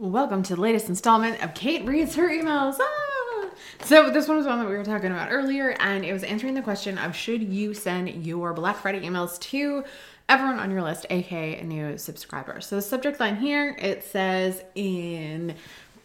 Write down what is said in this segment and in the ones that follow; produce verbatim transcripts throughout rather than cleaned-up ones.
Welcome to the latest installment of Kate Reads Her Emails. Ah! So this one was one that we were talking about earlier, and it was answering the question of should you send your Black Friday emails to everyone on your list, aka new subscribers. So the subject line here, it says in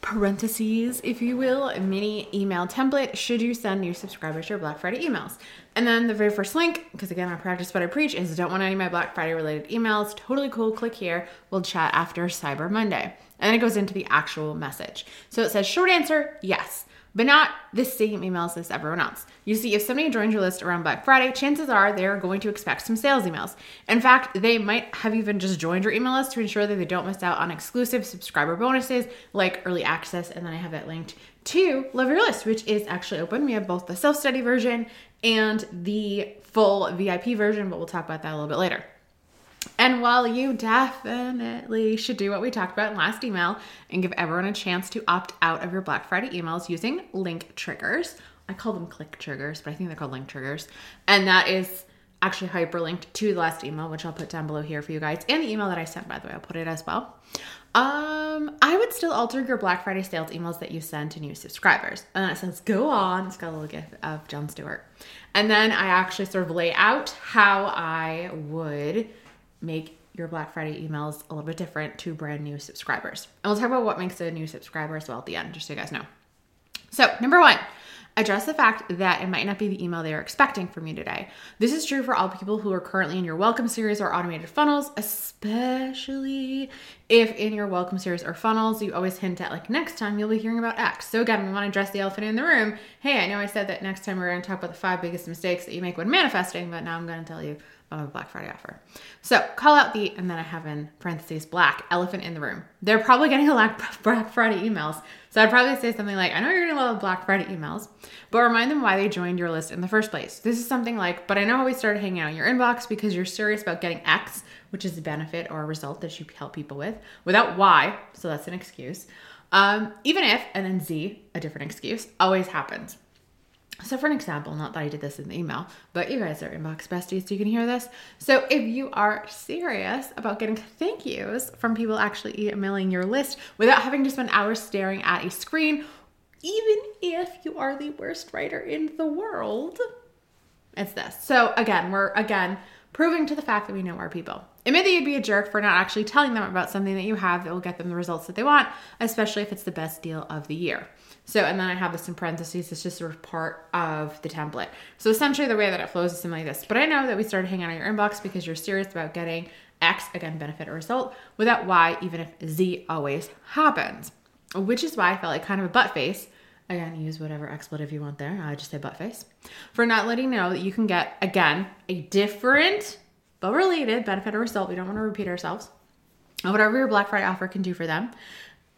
parentheses, if you will, a mini email template, should you send new subscribers your Black Friday emails? And then the very first link, because again, I practice what I preach, is don't want any of my Black Friday related emails. Totally cool. Click here. We'll chat after Cyber Monday. And then it goes into the actual message. So it says short answer, yes, but not the same emails as everyone else. You see, if somebody joins your list around Black Friday, chances are they're going to expect some sales emails. In fact, they might have even just joined your email list to ensure that they don't miss out on exclusive subscriber bonuses like early access. And then I have that linked to Love Your List, which is actually open. We have both the self-study version and the full V I P version, but we'll talk about that a little bit later. And while you definitely should do what we talked about in last email and give everyone a chance to opt out of your Black Friday emails using link triggers, I call them click triggers, but I think they're called link triggers. And that is actually hyperlinked to the last email, which I'll put down below here for you guys. And the email that I sent, by the way, I'll put it as well. Um, I would still alter your Black Friday sales emails that you send to new subscribers. And that says, go on. It's got a little gif of Jon Stewart. And then I actually sort of lay out how I would make your Black Friday emails a little bit different to brand new subscribers. And we'll talk about what makes a new subscriber as well at the end, just so you guys know. So number one, address the fact that it might not be the email they are expecting from you today. This is true for all people who are currently in your welcome series or automated funnels, especially if in your welcome series or funnels, you always hint at like next time you'll be hearing about X. So again, we want to address the elephant in the room. Hey, I know I said that next time we're going to talk about the five biggest mistakes that you make when manifesting, but now I'm going to tell you a Black Friday offer. So call out the, and then I have in parentheses, black elephant in the room. They're probably getting a lot of Black Friday emails. So I'd probably say something like, I know you're going to love Black Friday emails, but remind them why they joined your list in the first place. This is something like, but I know how we started hanging out in your inbox because you're serious about getting X, which is a benefit or a result that you help people with, without Y. So that's an excuse. Um, even if, and then Z, a different excuse, always happens. So for an example, not that I did this in the email, but you guys are inbox besties, so you can hear this. So if you are serious about getting thank yous from people actually emailing your list without having to spend hours staring at a screen, even if you are the worst writer in the world, it's this. So again, we're again proving to the fact that we know our people. Admit that you'd be a jerk for not actually telling them about something that you have that will get them the results that they want, especially if it's the best deal of the year. So, and then I have this in parentheses, it's just sort of part of the template. So essentially the way that it flows is something like this. But I know that we started hanging out in your inbox because you're serious about getting X, again, benefit or result, without Y, even if Z always happens. Which is why I felt like kind of a butt face. Again, use whatever expletive you want there. I just say butt face. For not letting know that you can get, again, a different but related benefit or result. We don't want to repeat ourselves. Whatever your Black Friday offer can do for them.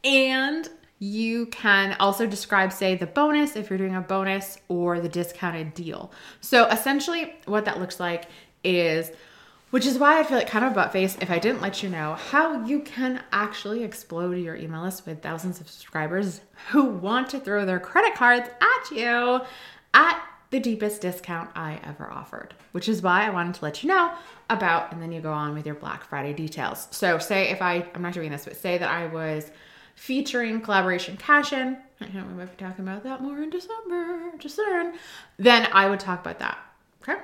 And you can also describe, say, the bonus if you're doing a bonus or the discounted deal. So essentially what that looks like is, which is why I feel like kind of a butt face if I didn't let you know how you can actually explode your email list with thousands of subscribers who want to throw their credit cards at you at the deepest discount I ever offered, which is why I wanted to let you know about, and then you go on with your Black Friday details. So say if I, I'm not doing this, but say that I was featuring collaboration cash-in, I know we might be talking about that more in December, just then, then I would talk about that, okay?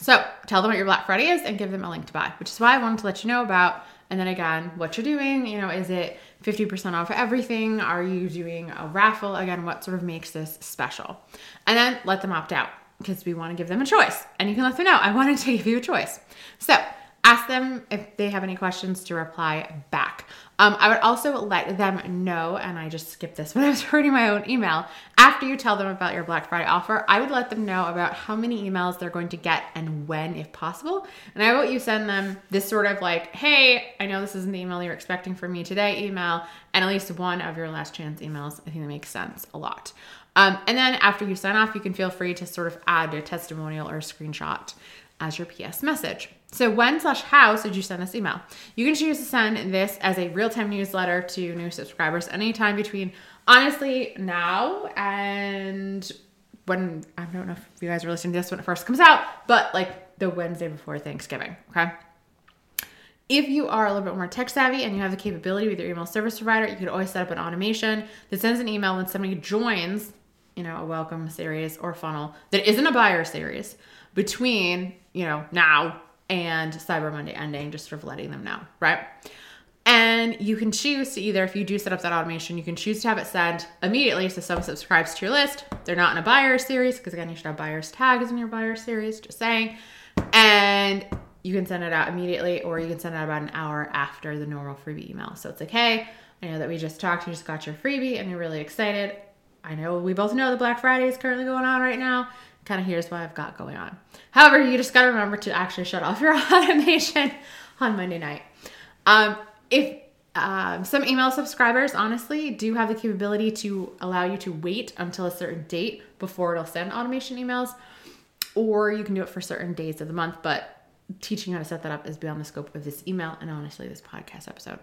So tell them what your Black Friday is and give them a link to buy, which is why I wanted to let you know about, and then again, what you're doing, you know, is it fifty percent off everything? Are you doing a raffle? Again, what sort of makes this special? And then let them opt out because we want to give them a choice and you can let them know, I wanted to give you a choice. So ask them if they have any questions to reply back. Um, I would also let them know, and I just skipped this when I was writing my own email, after you tell them about your Black Friday offer, I would let them know about how many emails they're going to get and when, if possible. And I hope you send them this sort of like, hey, I know this isn't the email you're expecting from me today email, and at least one of your last chance emails. I think that makes sense a lot. Um, and then after you sign off, you can feel free to sort of add a testimonial or a screenshot as your P S message. So when slash how should you send this email? You can choose to send this as a real-time newsletter to new subscribers anytime between, honestly, now and when, I don't know if you guys are listening to this when it first comes out, but like the Wednesday before Thanksgiving, okay? If you are a little bit more tech savvy and you have the capability with your email service provider, you could always set up an automation that sends an email when somebody joins, you know, a welcome series or funnel that isn't a buyer series between, you know, now and Cyber Monday ending, just sort of letting them know, right? And you can choose to either, if you do set up that automation, you can choose to have it sent immediately. So someone subscribes to your list. They're not in a buyer series because, again, you should have buyers tags in your buyer series, just saying. And you can send it out immediately, or you can send it out about an hour after the normal freebie email. So it's like, hey, I know that we just talked, you just got your freebie and you're really excited. I know we both know that Black Friday is currently going on right now. Kind of here's what I've got going on. However, you just got to remember to actually shut off your automation on Monday night. Um, if um, some email subscribers, honestly, do have the capability to allow you to wait until a certain date before it'll send automation emails, or you can do it for certain days of the month. But teaching how to set that up is beyond the scope of this email and, honestly, this podcast episode.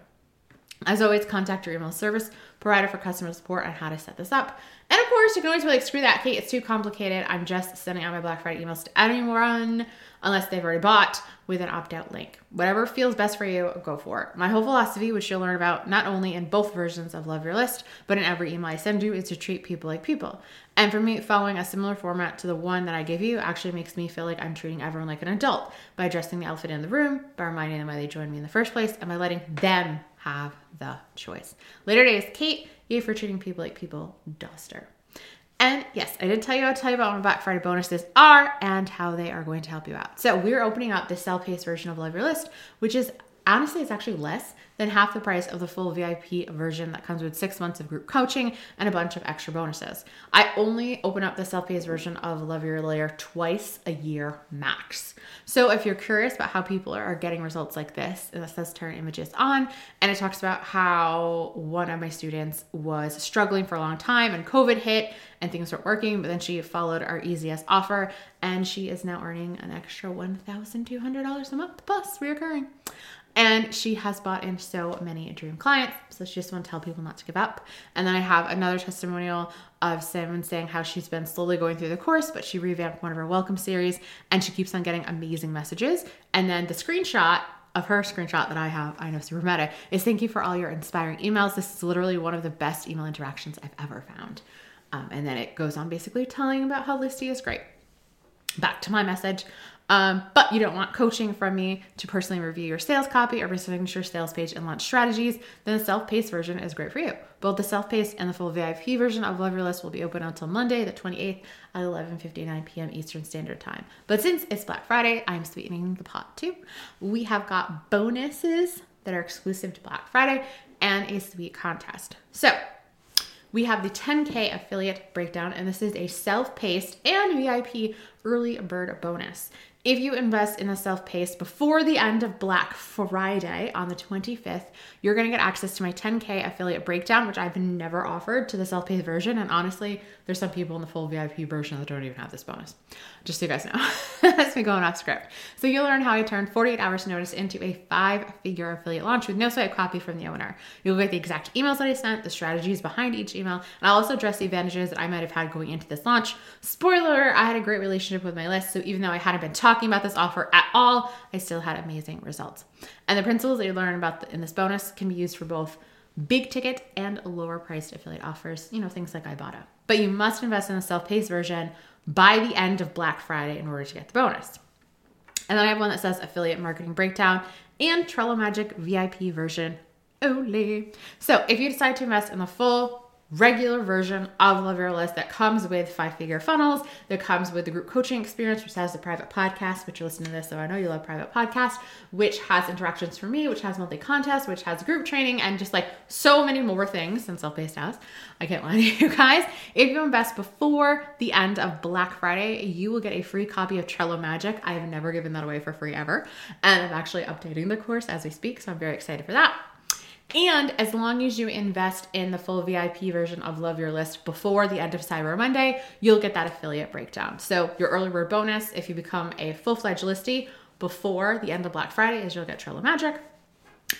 As always, contact your email service provider for customer support on how to set this up. And, of course, you can always be like, screw that, Kate, it's too complicated. I'm just sending out my Black Friday emails to anyone unless they've already bought with an opt-out link. Whatever feels best for you, go for it. My whole philosophy, which you'll learn about not only in both versions of Love Your List, but in every email I send you, is to treat people like people. And for me, following a similar format to the one that I gave you actually makes me feel like I'm treating everyone like an adult by addressing the elephant in the room, by reminding them why they joined me in the first place, and by letting them have the choice. Later today is Kate, yay for treating people like people, Duster. And yes, I did tell you, I'll tell you about what my Black Friday bonuses are and how they are going to help you out. So we're opening up the self-paced version of Love Your List, which is, honestly, it's actually less than half the price of the full V I P version that comes with six months of group coaching and a bunch of extra bonuses. I only open up the self-paced version of Love Your Layer twice a year max. So if you're curious about how people are getting results like this, and it says turn images on, and it talks about how one of my students was struggling for a long time and COVID hit and things weren't working, but then she followed our easiest offer and she is now earning an extra one thousand two hundred dollars a month plus reoccurring. And she has bought in so many dream clients. So she just wants to tell people not to give up. And then I have another testimonial of someone saying how she's been slowly going through the course, but she revamped one of her welcome series and she keeps on getting amazing messages. And then the screenshot of her screenshot that I have, I know, super meta, is thank you for all your inspiring emails. This is literally one of the best email interactions I've ever found. Um, and then it goes on basically telling about how Listy is great. Back to my message. Um, but you don't want coaching from me to personally review your sales copy or your signature sales page and launch strategies, then the self-paced version is great for you. Both the self-paced and the full V I P version of Love Your List will be open until Monday, the twenty-eighth at eleven fifty-nine p.m. Eastern Standard Time. But since it's Black Friday, I'm sweetening the pot too. We have got bonuses that are exclusive to Black Friday and a sweet contest. So we have the ten K affiliate breakdown, and this is a self-paced and V I P early bird bonus. If you invest in a self-paced before the end of Black Friday on the twenty-fifth, you're going to get access to my ten K affiliate breakdown, which I've never offered to the self-paced version. And honestly, there's some people in the full V I P version that don't even have this bonus. Just so you guys know, that's me going off script. So you'll learn how I turned forty-eight hours notice into a five-figure affiliate launch with no swipe copy from the owner. You'll get the exact emails that I sent, the strategies behind each email, and I'll also address the advantages that I might have had going into this launch. Spoiler, I had a great relationship with my list, so even though I hadn't been talking about this offer at all, I still had amazing results. And the principles that you learn about the, in this bonus can be used for both big ticket and lower priced affiliate offers, you know, things like Ibotta. But you must invest in the self-paced version by the end of Black Friday in order to get the bonus. And then I have one that says affiliate marketing breakdown and Trello Magic V I P version only. So if you decide to invest in the full regular version of Love Your List that comes with five-figure funnels, that comes with the group coaching experience, which has the private podcast, which you're listening to this, so I know you love private podcast, which has interactions for me, which has monthly contests, which has group training, and just like so many more things than self-paced house. I can't lie to you guys. If you invest before the end of Black Friday, you will get a free copy of Trello Magic. I have never given that away for free ever, and I'm actually updating the course as we speak, so I'm very excited for that. And as long as you invest in the full V I P version of Love Your List before the end of Cyber Monday, you'll get that affiliate breakdown. So your early bird bonus, if you become a full-fledged listie before the end of Black Friday, is you'll get Trello Magic.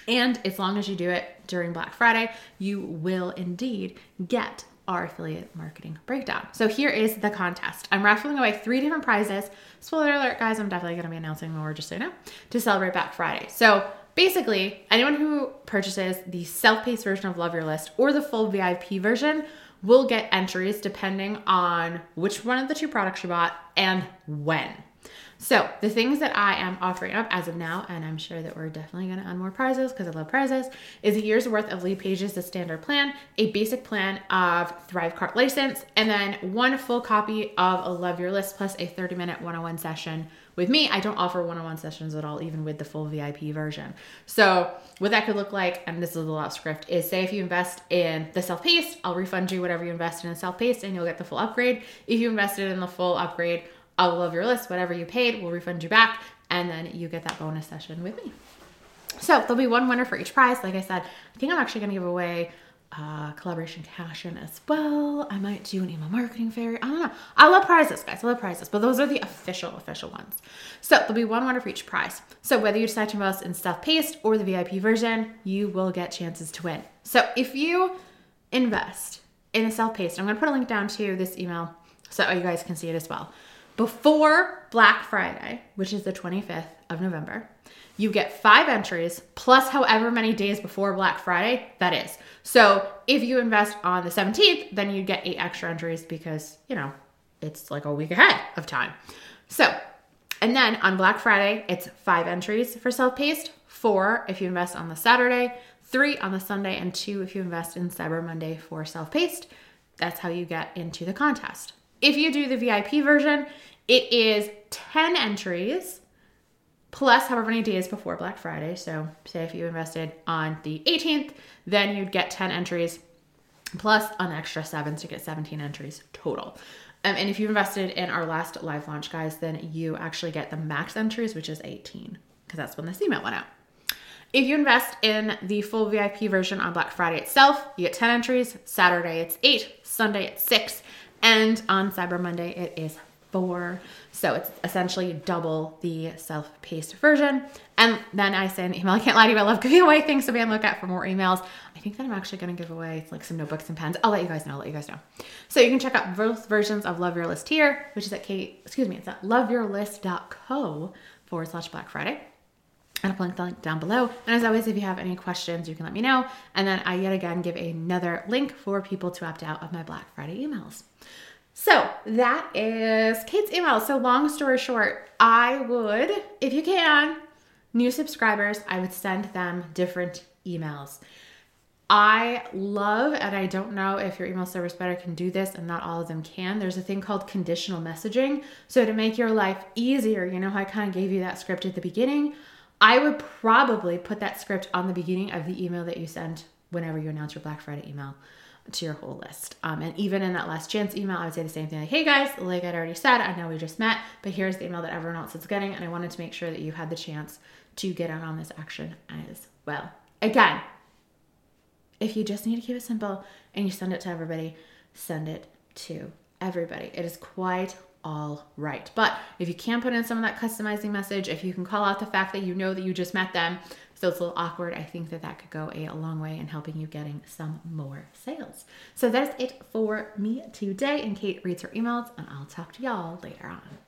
And as long as you do it during Black Friday, you will indeed get our affiliate marketing breakdown. So here is the contest. I'm raffling away three different prizes. Spoiler alert, guys, I'm definitely going to be announcing more, just so you know, to celebrate Black Friday. So Basically, anyone who purchases the self-paced version of Love Your List or the full V I P version will get entries depending on which one of the two products you bought and when. So the things that I am offering up as of now, and I'm sure that we're definitely going to add more prizes because I love prizes, is a year's worth of Leadpages, the standard plan, a basic plan of ThriveCart license, and then one full copy of a Love Your List plus a thirty minute one-on-one session with me. I don't offer one-on-one sessions at all, even with the full V I P version. So what that could look like, and this is a little off script, is say if you invest in the self-paced, I'll refund you whatever you invested in self-paced and you'll get the full upgrade. If you invested in the full upgrade, I'll Love Your List, whatever you paid, we'll refund you back, and then you get that bonus session with me. So there'll be one winner for each prize. Like I said, I think I'm actually going to give away uh, collaboration cashing as well. I might do an email marketing fairy. I don't know. I love prizes, guys. I love prizes. But those are the official, official ones. So there'll be one winner for each prize. So whether you decide to invest in self-paced or the V I P version, you will get chances to win. So if you invest in a self-paced, I'm going to put a link down to this email so you guys can see it as well. Before Black Friday, which is the twenty-fifth of November, you get five entries plus however many days before Black Friday that is. So if you invest on the seventeenth, then you get eight extra entries because, you know, it's like a week ahead of time. So, and then on Black Friday, it's five entries for self-paced, four if you invest on the Saturday, three on the Sunday, and two if you invest in Cyber Monday for self-paced. That's how you get into the contest. If you do the V I P version, it is ten entries plus however many days before Black Friday. So say if you invested on the eighteenth, then you'd get ten entries plus an extra seven, so you get seventeen entries total. Um, and if you invested in our last live launch, guys, then you actually get the max entries, which is eighteen, because that's when this email went out. If you invest in the full V I P version on Black Friday itself, you get ten entries. Saturday, it's eight. Sunday, it's six. And on Cyber Monday, it is four. So it's essentially double the self-paced version. And then I say in the email, I can't lie to you, I love giving away things, so be on the lookout for more emails. I think that I'm actually going to give away like some notebooks and pens. I'll let you guys know. I'll let you guys know. So you can check out both versions of Love Your List here, which is at Kate, excuse me, it's at loveyourlist.co forward slash Black Friday. And I'll link the link down below. And as always, if you have any questions, you can let me know. And then I yet again give another link for people to opt out of my Black Friday emails. So that is Kate's email. So long story short, I would, if you can, new subscribers, I would send them different emails. I love, and I don't know if your email service provider can do this, and not all of them can, there's a thing called conditional messaging. So to make your life easier, you know how I kind of gave you that script at the beginning? I would probably put that script on the beginning of the email that you send whenever you announce your Black Friday email to your whole list. Um, and even in that last chance email, I would say the same thing, like, hey guys, like I'd already said, I know we just met, but here's the email that everyone else is getting, and I wanted to make sure that you had the chance to get in on this action as well. Again, if you just need to keep it simple and you send it to everybody, send it to everybody. It is quite all right. But if you can put in some of that customizing message, if you can call out the fact that you know that you just met them, so it's a little awkward, I think that that could go a long way in helping you getting some more sales. So that's it for me today. And Kate reads her emails, and I'll talk to y'all later on.